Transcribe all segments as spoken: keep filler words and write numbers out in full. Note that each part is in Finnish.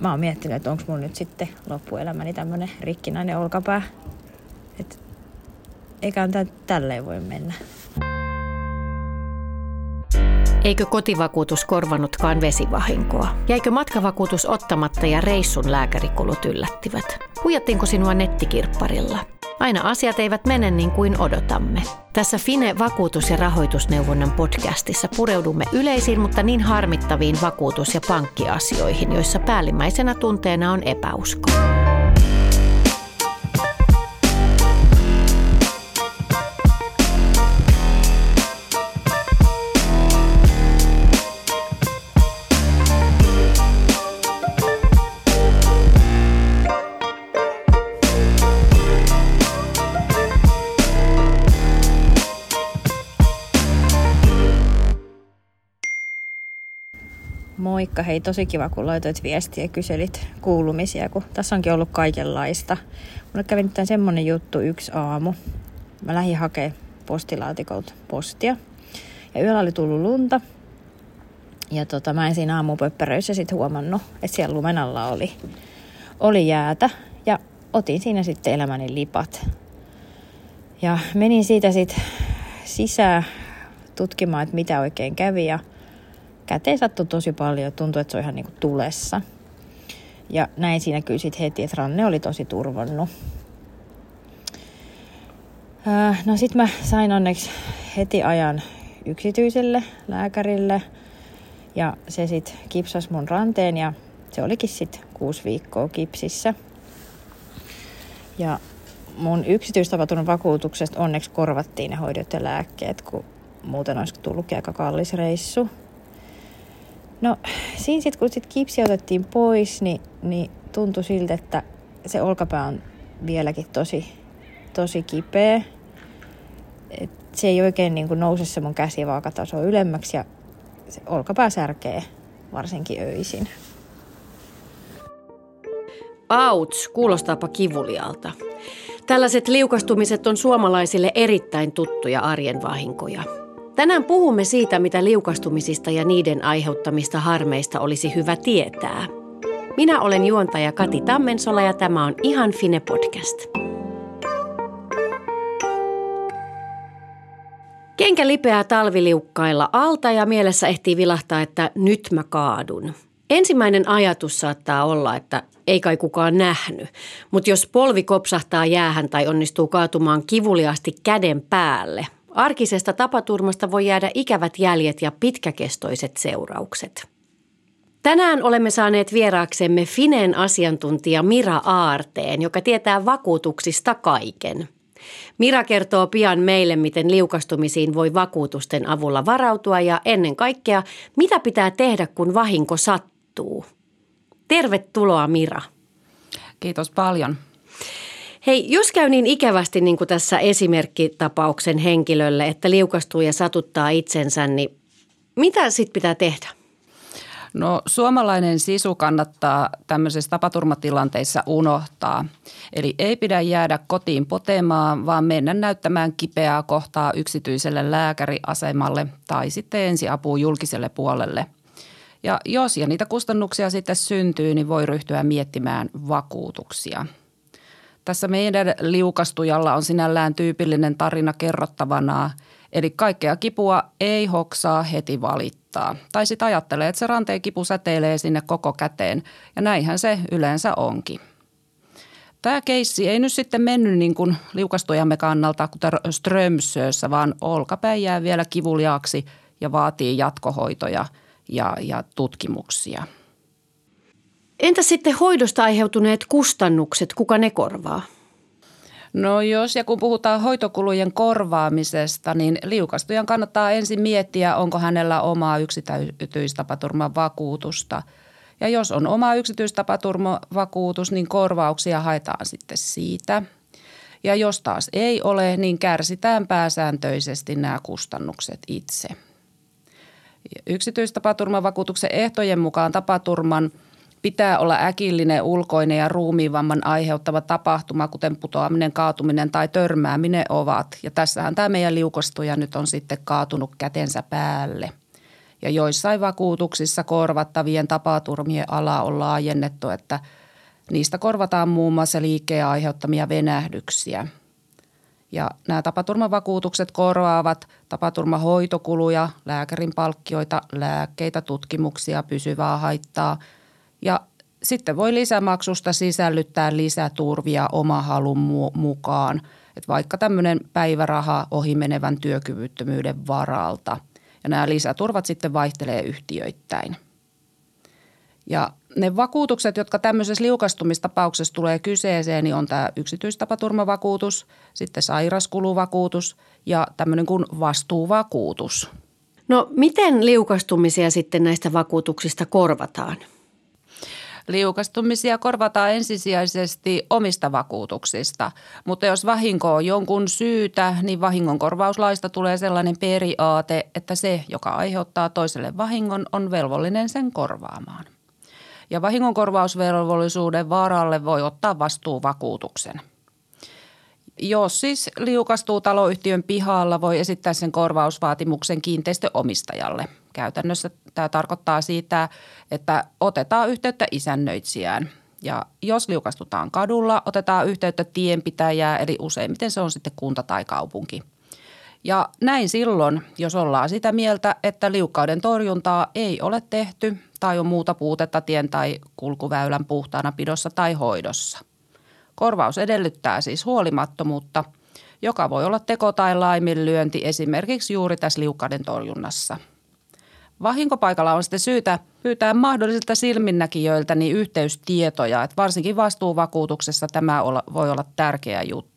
mä oon miettinyt, että onko mun nyt sitten loppuelämäni tämmönen rikkinäinen olkapää. Että eikä tää tälleen voi mennä. Eikö kotivakuutus korvannutkaan vesivahinkoa? Jäikö matkavakuutus ottamatta ja reissun lääkärikulut yllättivät? Huijattiinko sinua nettikirpparilla? Aina asiat eivät mene niin kuin odotamme. Tässä Fine-vakuutus- ja rahoitusneuvonnan podcastissa pureudumme yleisiin, mutta niin harmittaviin vakuutus- ja pankkiasioihin, joissa päällimmäisenä tunteena on epäusko. Moikka, hei, tosi kiva, kun laitoit viestiä ja kyselit kuulumisia, kun tässä onkin ollut kaikenlaista. Mulle kävi nyt semmoinen juttu yksi aamu. Mä lähdin hakemaan postilaatikolta postia. Ja yöllä oli tullut lunta. Ja tota, mä en siinä aamupöppäröissä sitten huomannut, että siellä lumen alla oli, oli jäätä. Ja otin siinä sitten elämäni lipat. Ja menin siitä sitten sisään tutkimaan, että mitä oikein kävi ja käteen sattui tosi paljon, tuntui, että se on ihan niin kuin tulessa. Ja näin siinä kyllä sitten heti, että ranne oli tosi turvonnut. Öö, no sit mä sain onneksi heti ajan yksityiselle lääkärille. Ja se sitten kipsasi mun ranteen ja se olikin sitten kuusi viikkoa kipsissä. Ja mun yksityistapahtunut vakuutuksesta onneksi korvattiin ne hoidot ja lääkkeet, kun muuten olisi tullutkin aika kallis reissu. No siinä sitten, kun sit kipsi otettiin pois, niin, niin tuntui siltä, että se olkapää on vieläkin tosi, tosi kipeä. Et se ei oikein niin kuin nouse se mun käsivaakataso ylemmäksi ja se olkapää särkee varsinkin öisin. Auts, kuulostaapa kivulialta. Tällaiset liukastumiset on suomalaisille erittäin tuttuja arjen vahinkoja. Tänään puhumme siitä, mitä liukastumisista ja niiden aiheuttamista harmeista olisi hyvä tietää. Minä olen juontaja Kati Tammensola ja tämä on Ihan Fine podcast. Kenkä lipeää talviliukkailla alta ja mielessä ehtii vilahtaa, että nyt mä kaadun. Ensimmäinen ajatus saattaa olla, että ei kai kukaan nähnyt, mutta jos polvi kopsahtaa jäähän tai onnistuu kaatumaan kivuliaasti käden päälle – arkisesta tapaturmasta voi jäädä ikävät jäljet ja pitkäkestoiset seuraukset. Tänään olemme saaneet vieraaksemme Finen asiantuntija Mira Aarteen, joka tietää vakuutuksista kaiken. Mira kertoo pian meille, miten liukastumisiin voi vakuutusten avulla varautua ja ennen kaikkea, mitä pitää tehdä, kun vahinko sattuu. Tervetuloa, Mira. Kiitos paljon. Hei, jos käy niin ikävästi niin kuin tässä esimerkkitapauksen henkilölle, että liukastuu ja satuttaa itsensä, niin mitä sitten pitää tehdä? No suomalainen sisu kannattaa tämmöisessä tapaturmatilanteissa unohtaa. Eli ei pidä jäädä kotiin potemaan, vaan mennä näyttämään kipeää kohtaa yksityiselle lääkäriasemalle tai sitten ensiapuun julkiselle puolelle. Ja jos ja niitä kustannuksia sitten syntyy, niin voi ryhtyä miettimään vakuutuksia. Tässä meidän liukastujalla on sinällään tyypillinen tarina kerrottavanaa, eli kaikkea kipua ei hoksaa heti valittaa. Tai sitten ajattelee, että se ranteen kipu säteilee sinne koko käteen, ja näinhän se yleensä onkin. Tämä keissi ei nyt sitten mennyt niin kuin liukastujamme kannalta kuten Strömsössä, vaan olkapää jää vielä kivuliaaksi ja vaatii jatkohoitoja ja, ja tutkimuksia. Entä sitten hoidosta aiheutuneet kustannukset, kuka ne korvaa? No jos ja kun puhutaan hoitokulujen korvaamisesta, niin liukastujan kannattaa ensin miettiä, onko hänellä omaa yksityistapaturman vakuutusta. Ja jos on oma yksityistapaturman vakuutus, niin korvauksia haetaan sitten siitä. Ja jos taas ei ole, niin kärsitään pääsääntöisesti nämä kustannukset itse. Yksityistapaturman vakuutuksen ehtojen mukaan tapaturman pitää olla äkillinen, ulkoinen ja ruumiinvamman aiheuttava tapahtuma, kuten putoaminen, kaatuminen tai törmääminen ovat. Ja tässähän tämä meidän liukastuja nyt on sitten kaatunut kätensä päälle. ja joissain vakuutuksissa korvattavien tapaturmien ala on laajennettu, että niistä korvataan muun muassa liikkeen aiheuttamia venähdyksiä. Ja nämä tapaturmavakuutukset korvaavat tapaturmahoitokuluja, lääkärin palkkioita, lääkkeitä, tutkimuksia, pysyvää haittaa ja sitten voi lisämaksusta sisällyttää lisäturvia oma halun mukaan, että vaikka tämmöinen päiväraha ohimenevän työkyvyttömyyden varalta. Ja nämä lisäturvat sitten vaihtelee yhtiöittäin. Ja ne vakuutukset, jotka tämmöisessä liukastumistapauksessa tulee kyseeseen, niin on tämä yksityistapaturmavakuutus, sitten sairaskuluvakuutus ja tämmöinen kuin vastuuvakuutus. No miten liukastumisia sitten näistä vakuutuksista korvataan? Liukastumisia korvataan ensisijaisesti omista vakuutuksista, mutta jos vahinko on jonkun syytä, niin vahingonkorvauslaista tulee sellainen periaate, että se, joka aiheuttaa toiselle vahingon, on velvollinen sen korvaamaan. Ja vahingonkorvausvelvollisuuden varalle voi ottaa vastuuvakuutuksen. Jos siis liukastuu taloyhtiön pihalla, voi esittää sen korvausvaatimuksen kiinteistöomistajalle. Käytännössä tämä tarkoittaa sitä, että otetaan yhteyttä isännöitsijään. Ja jos liukastutaan kadulla, otetaan yhteyttä tienpitäjää, eli useimmiten se on sitten kunta tai kaupunki. Ja näin silloin, jos ollaan sitä mieltä, että liukkauden torjuntaa ei ole tehty tai on muuta puutetta tien tai kulkuväylän puhtaana pidossa tai hoidossa. Korvaus edellyttää siis huolimattomuutta, joka voi olla teko tai laiminlyönti esimerkiksi juuri tässä liukkauden torjunnassa. Vahinkopaikalla on sitten syytä pyytää mahdollisilta silminnäkijöiltä niin yhteystietoja, että varsinkin vastuuvakuutuksessa tämä voi olla tärkeä juttu.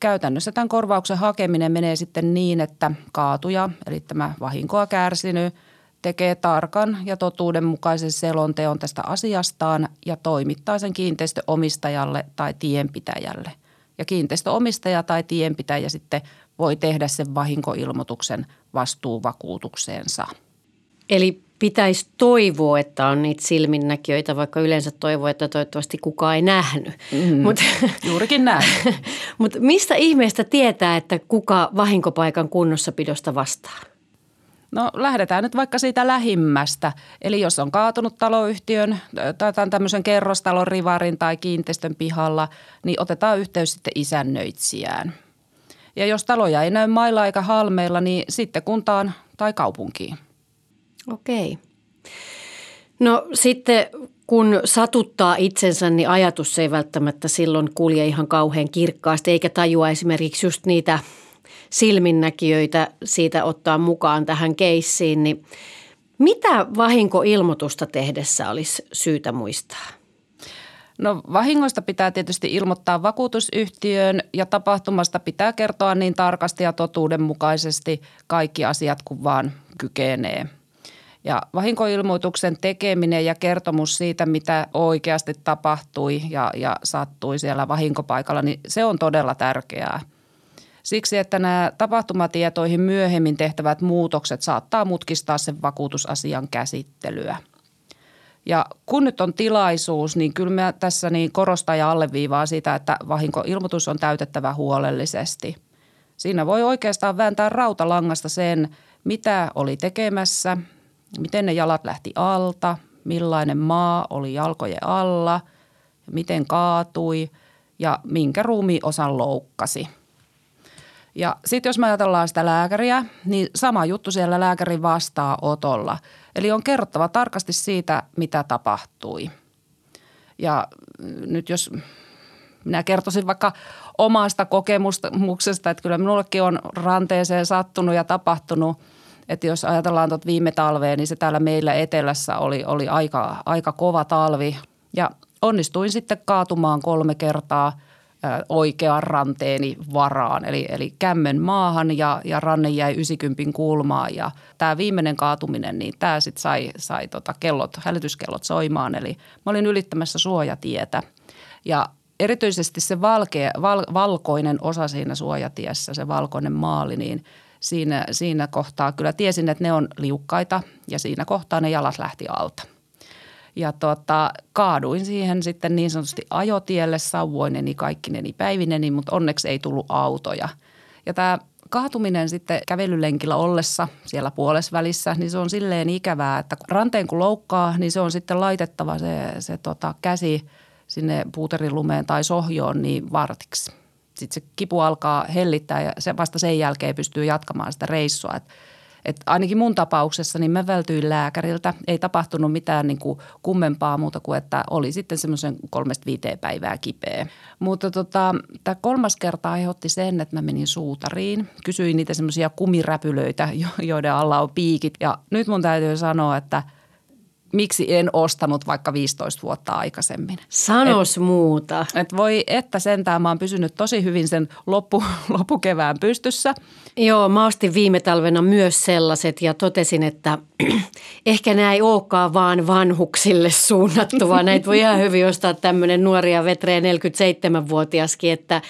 Käytännössä tämän korvauksen hakeminen menee sitten niin, että kaatuja, eli tämä vahinkoa kärsinyt, tekee tarkan ja totuudenmukaisen selonteon tästä asiastaan ja toimittaa sen kiinteistöomistajalle tai tienpitäjälle. Ja kiinteistöomistaja tai tienpitäjä sitten voi tehdä sen vahinkoilmoituksen vastuuvakuutukseensa. Eli pitäisi toivoa, että on niitä silminnäkijöitä, vaikka yleensä toivoo, että toivottavasti kukaan ei nähnyt. Mm, Mut, juurikin näin. Mutta mistä ihmeestä tietää, että kuka vahinkopaikan kunnossapidosta vastaa? No lähdetään nyt vaikka siitä lähimmästä. Eli jos on kaatunut taloyhtiön tai tämmöisen kerrostalon rivarin tai kiinteistön pihalla, niin otetaan yhteys sitten isännöitsijään. Ja jos taloja ei näy mailla eikä halmeilla, niin sitten kuntaan tai kaupunkiin. Okei. No sitten kun satuttaa itsensä, niin ajatus ei välttämättä silloin kulje ihan kauhean kirkkaasti eikä tajua esimerkiksi just niitä silminnäkijöitä siitä ottaa mukaan tähän keissiin, niin mitä vahinkoilmoitusta tehdessä olisi syytä muistaa? No vahingoista pitää tietysti ilmoittaa vakuutusyhtiöön ja tapahtumasta pitää kertoa niin tarkasti ja totuudenmukaisesti kaikki asiat kuin vaan kykenee. Ja vahinkoilmoituksen tekeminen ja kertomus siitä, mitä oikeasti tapahtui ja, ja sattui siellä vahinkopaikalla, niin se on todella tärkeää. Siksi, että nämä tapahtumatietoihin myöhemmin tehtävät muutokset saattaa mutkistaa sen vakuutusasian käsittelyä. Ja kun nyt on tilaisuus, niin kyllä mä tässä niin korostan ja alleviivaa sitä, että vahinkoilmoitus on täytettävä huolellisesti. Siinä voi oikeastaan vääntää rautalangasta sen, mitä oli tekemässä, miten ne jalat lähti alta, millainen maa oli jalkojen alla, miten kaatui ja minkä ruumiinosan loukkasi. Ja sitten jos me ajatellaan sitä lääkäriä, niin sama juttu siellä lääkärin vastaanotolla. Eli on kerrottava tarkasti siitä, mitä tapahtui. Ja nyt jos minä kertoisin vaikka omasta kokemuksesta, että kyllä minullekin on ranteeseen sattunut ja tapahtunut. Että jos ajatellaan tuota viime talvea, niin se täällä meillä etelässä oli, oli aika, aika kova talvi. Ja onnistuin sitten kaatumaan kolme kertaa – oikean ranteeni varaan, eli, eli kämmen maahan ja, ja ranne jäi ysikympin kulmaan. Ja tämä viimeinen kaatuminen, niin tämä sitten sai, sai tota kellot, hälytyskellot soimaan, eli mä olin ylittämässä suojatietä. Ja erityisesti se valkea, val, valkoinen osa siinä suojatiessä, se valkoinen maali, niin siinä, siinä kohtaa kyllä tiesin, että ne on liukkaita ja siinä kohtaa ne jalat lähti alta. Ja tuota, kaaduin siihen sitten niin sanotusti ajotielle, sauvoineni, kaikkineni, päivineni, mutta onneksi ei tullut autoja. Ja tämä kaatuminen sitten kävelylenkillä ollessa siellä puolesvälissä, niin se on silleen ikävää, että ranteen kun loukkaa, niin se on sitten laitettava se, se tota, käsi sinne puuterilumeen tai sohjoon niin vartiksi. Sitten se kipu alkaa hellittää ja se vasta sen jälkeen pystyy jatkamaan sitä reissua. Et, et ainakin mun tapauksessa niin mä vältyin lääkäriltä. Ei tapahtunut mitään niin kuin kummempaa muuta kuin, että oli sitten semmoisen kolmesta viiteen päivää kipeä. Mutta tota, tämä kolmas kerta aiheutti sen, että mä menin suutariin. Kysyin niitä semmoisia kumiräpylöitä, joiden alla on piikit. Ja nyt mun täytyy sanoa, että miksi en ostanut vaikka viisitoista vuotta aikaisemmin. Sanos et, muuta. Et voi, että sentään mä oon pysynyt tosi hyvin sen loppu, loppukevään pystyssä. Joo, mä ostin viime talvena myös sellaiset ja totesin, että ehkä nämä ei olekaan vaan vanhuksille suunnattua. Näitä voi ihan hyvin ostaa tämmöinen nuori ja vetreä neljäkymmentäseitsemänvuotiaskin. Että,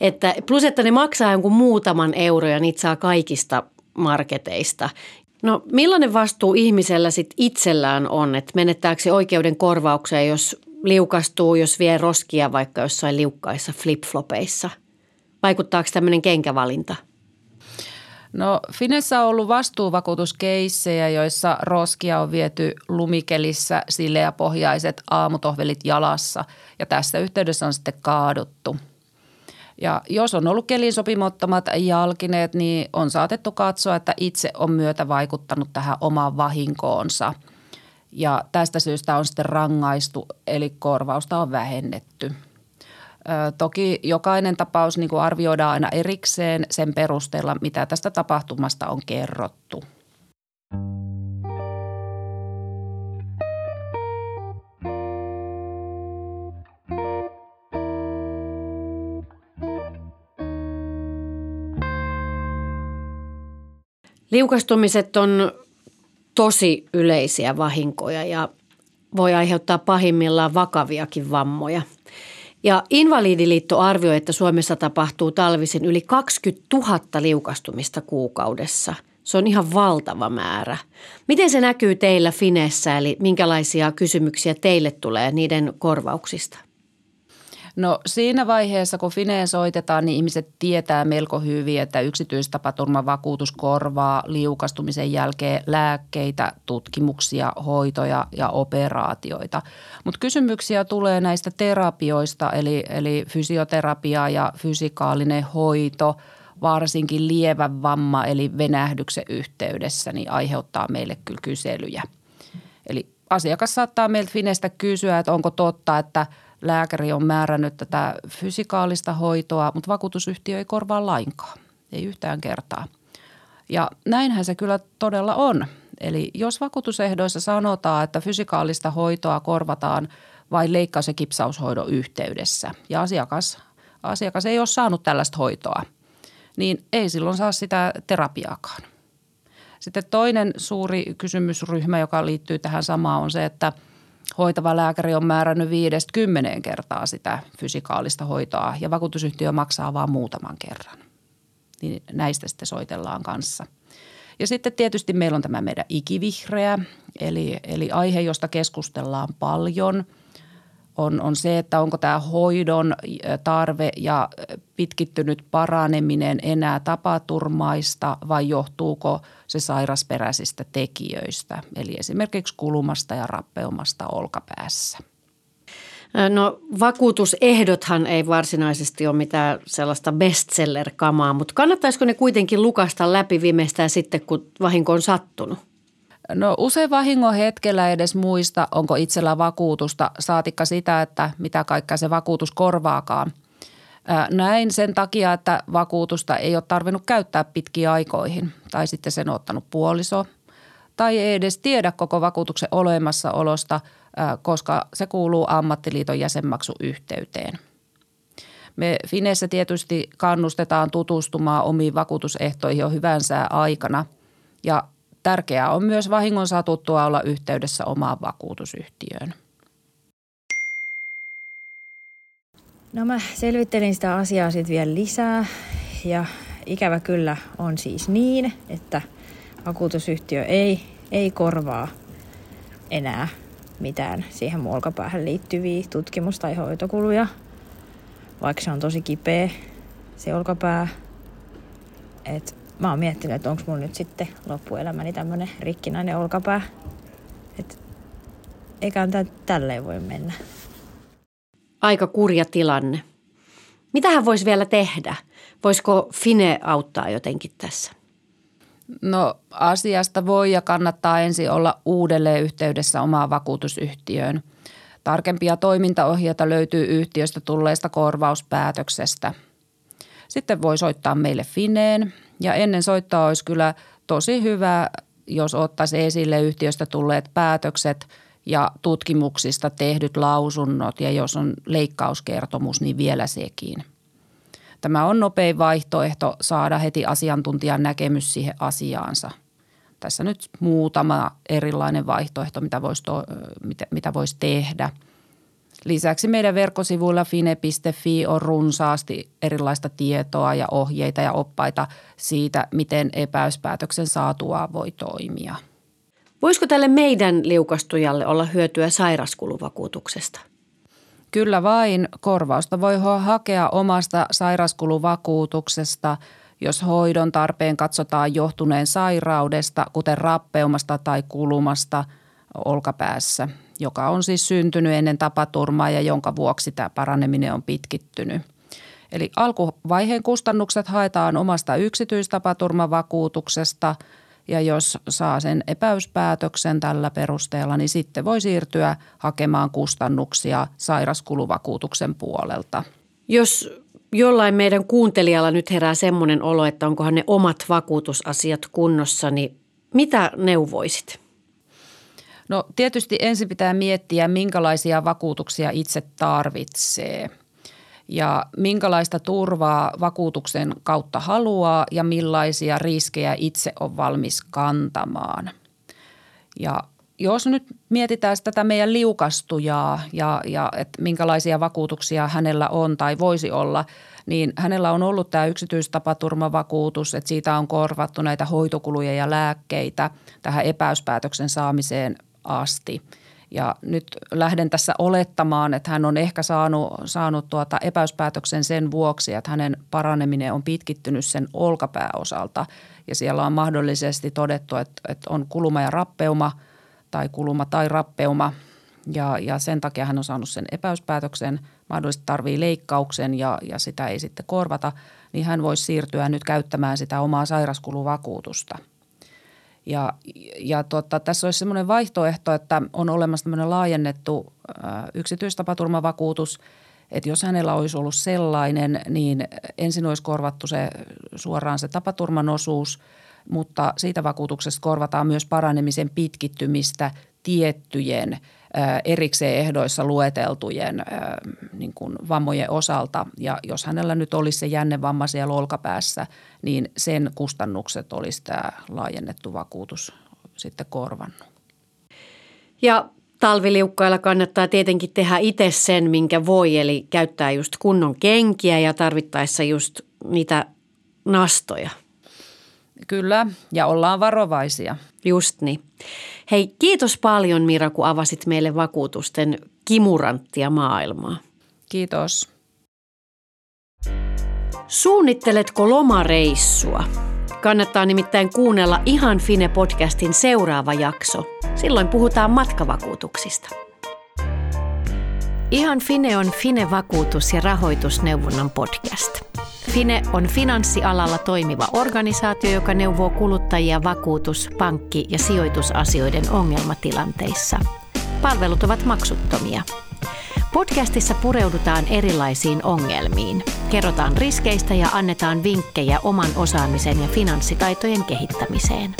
että, plus, että ne maksaa jonkun muutaman euroja, niitä saa kaikista marketeista. No millainen vastuu ihmisellä sit itsellään on, että menettääkö se oikeuden korvaukseen, jos liukastuu, jos vie roskia vaikka jossain liukkaissa flip-flopeissa? Vaikuttaako tämmöinen kenkävalinta? No Finessa on ollut vastuuvakuutuskeissejä, joissa roskia on viety lumikelissä, sileäpohjaiset aamutohvelit jalassa ja tässä yhteydessä on sitten kaaduttu. Ja jos on ollut keliin sopimattomat jalkineet, niin on saatettu katsoa, että itse on myötä vaikuttanut tähän omaan vahinkoonsa. Ja tästä syystä on sitten rangaistu, eli korvausta on vähennetty. Ö, toki jokainen tapaus niin kuin arvioidaan aina erikseen sen perusteella, mitä tästä tapahtumasta on kerrottu. Liukastumiset on tosi yleisiä vahinkoja ja voi aiheuttaa pahimmillaan vakaviakin vammoja. Ja Invalidiliitto arvioi, että Suomessa tapahtuu talvisin yli kaksikymmentätuhatta liukastumista kuukaudessa. Se on ihan valtava määrä. Miten se näkyy teillä Finessä, eli minkälaisia kysymyksiä teille tulee niiden korvauksista? No siinä vaiheessa, kun Fineen soitetaan, niin ihmiset tietää melko hyvin, että yksityistapaturmavakuutus korvaa liukastumisen jälkeen lääkkeitä, tutkimuksia, hoitoja ja operaatioita. Mutta kysymyksiä tulee näistä terapioista, eli, eli fysioterapia ja fysikaalinen hoito, varsinkin lievä vamma, eli venähdyksen yhteydessä, niin aiheuttaa meille kyllä kyselyjä. Eli asiakas saattaa meiltä Finestä kysyä, että onko totta, että lääkäri on määrännyt tätä fysikaalista hoitoa, mutta vakuutusyhtiö ei korvaa lainkaan, ei yhtään kertaa. Ja näinhän se kyllä todella on. Eli jos vakuutusehdoissa sanotaan, että fysikaalista hoitoa korvataan vain leikkaus- ja kipsaushoidon yhteydessä ja asiakas, asiakas ei ole saanut tällaista hoitoa, niin ei silloin saa sitä terapiaakaan. Sitten toinen suuri kysymysryhmä, joka liittyy tähän samaan, on se, että hoitava lääkäri on määrännyt viidestä kymmeneen kertaa sitä fysikaalista hoitoa ja vakuutusyhtiö maksaa vaan muutaman kerran. Niin näistä sitten soitellaan kanssa. Ja sitten tietysti meillä on tämä meidän ikivihreä, eli, eli aihe, josta keskustellaan paljon, on, on se, että onko tämä hoidon tarve ja pitkittynyt paraneminen enää tapaturmaista vai johtuuko se sairasperäisistä tekijöistä, eli esimerkiksi kulumasta ja rappeumasta olkapäässä. No vakuutusehdothan ei varsinaisesti ole mitään sellaista bestseller-kamaa, mutta kannattaisiko ne kuitenkin lukasta läpi viimeistään sitten, kun vahinko on sattunut? No usein vahingon hetkellä edes muista, onko itsellä vakuutusta, saatikka sitä, että mitä kaikkea se vakuutus korvaakaan. Näin sen takia, että vakuutusta ei ole tarvinnut käyttää pitkiin aikoihin tai sitten sen on ottanut puoliso tai ei edes tiedä koko vakuutuksen olemassaolosta, koska se kuuluu ammattiliiton jäsenmaksuyhteyteen. Me Finessä tietysti kannustetaan tutustumaan omiin vakuutusehtoihin jo hyvän sään aikana ja tärkeää on myös vahingon satuttua olla yhteydessä omaan vakuutusyhtiöön. No mä selvittelin sitä asiaa sitten vielä lisää ja ikävä kyllä on siis niin, että vakuutusyhtiö ei, ei korvaa enää mitään siihen mun olkapäähän liittyviä tutkimus- tai hoitokuluja, vaikka se on tosi kipeä se olkapää. Et mä oon miettinyt, että onko mun nyt sitten loppuelämäni tämmönen rikkinäinen olkapää. Et eikä tää tälleen voi mennä. Aika kurja tilanne. Mitähän voisi vielä tehdä? Voisiko Fine auttaa jotenkin tässä? No asiasta voi ja kannattaa ensin olla uudelleen yhteydessä omaan vakuutusyhtiöön. Tarkempia toimintaohjeita löytyy yhtiöstä tulleesta korvauspäätöksestä. Sitten voi soittaa meille Fineen ja ennen soittaa olisi kyllä tosi hyvä, jos ottaisi esille yhtiöstä tulleet päätökset ja tutkimuksista tehdyt lausunnot ja jos on leikkauskertomus, niin vielä sekin. Tämä on nopein vaihtoehto saada heti asiantuntijan näkemys siihen asiaansa. Tässä nyt muutama erilainen vaihtoehto, mitä voisi, to, mitä, mitä voisi tehdä. Lisäksi meidän verkkosivuilla fine piste fi on runsaasti erilaista tietoa ja ohjeita ja oppaita siitä, miten epäyspäätöksen saatua voi toimia. Voisiko tälle meidän liukastujalle olla hyötyä sairaskuluvakuutuksesta? Kyllä vain. Korvausta voi hakea omasta sairaskuluvakuutuksesta, jos hoidon tarpeen katsotaan johtuneen sairaudesta, kuten rappeumasta tai kulumasta olkapäässä, joka on siis syntynyt ennen tapaturmaa ja jonka vuoksi tämä paraneminen on pitkittynyt. Eli alkuvaiheen kustannukset haetaan omasta yksityistapaturmavakuutuksesta ja jos saa sen epäyspäätöksen tällä perusteella, niin sitten voi siirtyä hakemaan kustannuksia sairaskuluvakuutuksen puolelta. Jos jollain meidän kuuntelijalla nyt herää semmoinen olo, että onkohan ne omat vakuutusasiat kunnossa, niin mitä neuvoisit? No tietysti ensin pitää miettiä, minkälaisia vakuutuksia itse tarvitsee ja minkälaista turvaa vakuutuksen kautta haluaa ja millaisia riskejä itse on valmis kantamaan. Ja jos nyt mietitään tätä meidän liukastujaa ja, ja että minkälaisia vakuutuksia hänellä on tai voisi olla, niin hänellä on ollut tämä yksityistapaturmavakuutus, että siitä on korvattu näitä hoitokuluja ja lääkkeitä tähän epäyspäätöksen saamiseen asti. Ja nyt lähden tässä olettamaan, että hän on ehkä saanut, saanut tuota epäyspäätöksen sen vuoksi, että hänen paraneminen on pitkittynyt sen olkapääosalta ja siellä on mahdollisesti todettu, että, että on kuluma ja rappeuma – tai kuluma tai rappeuma ja, ja sen takia hän on saanut sen epäyspäätöksen, mahdollisesti tarvii leikkauksen ja, ja sitä ei sitten korvata, niin hän voisi siirtyä nyt käyttämään sitä omaa sairaskuluvakuutusta. Ja, ja tuota, tässä olisi semmoinen vaihtoehto, että on olemassa tämmöinen laajennettu äh, yksityistapaturmavakuutus, että jos hänellä olisi ollut sellainen, niin ensin olisi korvattu se suoraan se tapaturman osuus, mutta siitä vakuutuksesta korvataan myös paranemisen pitkittymistä tiettyjen erikseen ehdoissa lueteltujen niin kuin vammojen osalta. Ja jos hänellä nyt olisi se jännevamma siellä olkapäässä, niin sen kustannukset olisi tämä laajennettu vakuutus sitten korvannut. Ja talviliukkailla kannattaa tietenkin tehdä itse sen, minkä voi, eli käyttää just kunnon kenkiä ja tarvittaessa just niitä nastoja. Kyllä, ja ollaan varovaisia. Just niin. Hei, kiitos paljon Mira, kun avasit meille vakuutusten kimuranttia maailmaa. Kiitos. Suunnitteletko lomareissua? Kannattaa nimittäin kuunnella Ihan Fine-podcastin seuraava jakso. Silloin puhutaan matkavakuutuksista. Ihan Fine on Fine-vakuutus- ja rahoitusneuvonnan podcast. Fine on finanssialalla toimiva organisaatio, joka neuvoo kuluttajia vakuutus-, pankki- ja sijoitusasioiden ongelmatilanteissa. Palvelut ovat maksuttomia. Podcastissa pureudutaan erilaisiin ongelmiin. Kerrotaan riskeistä ja annetaan vinkkejä oman osaamisen ja finanssitaitojen kehittämiseen.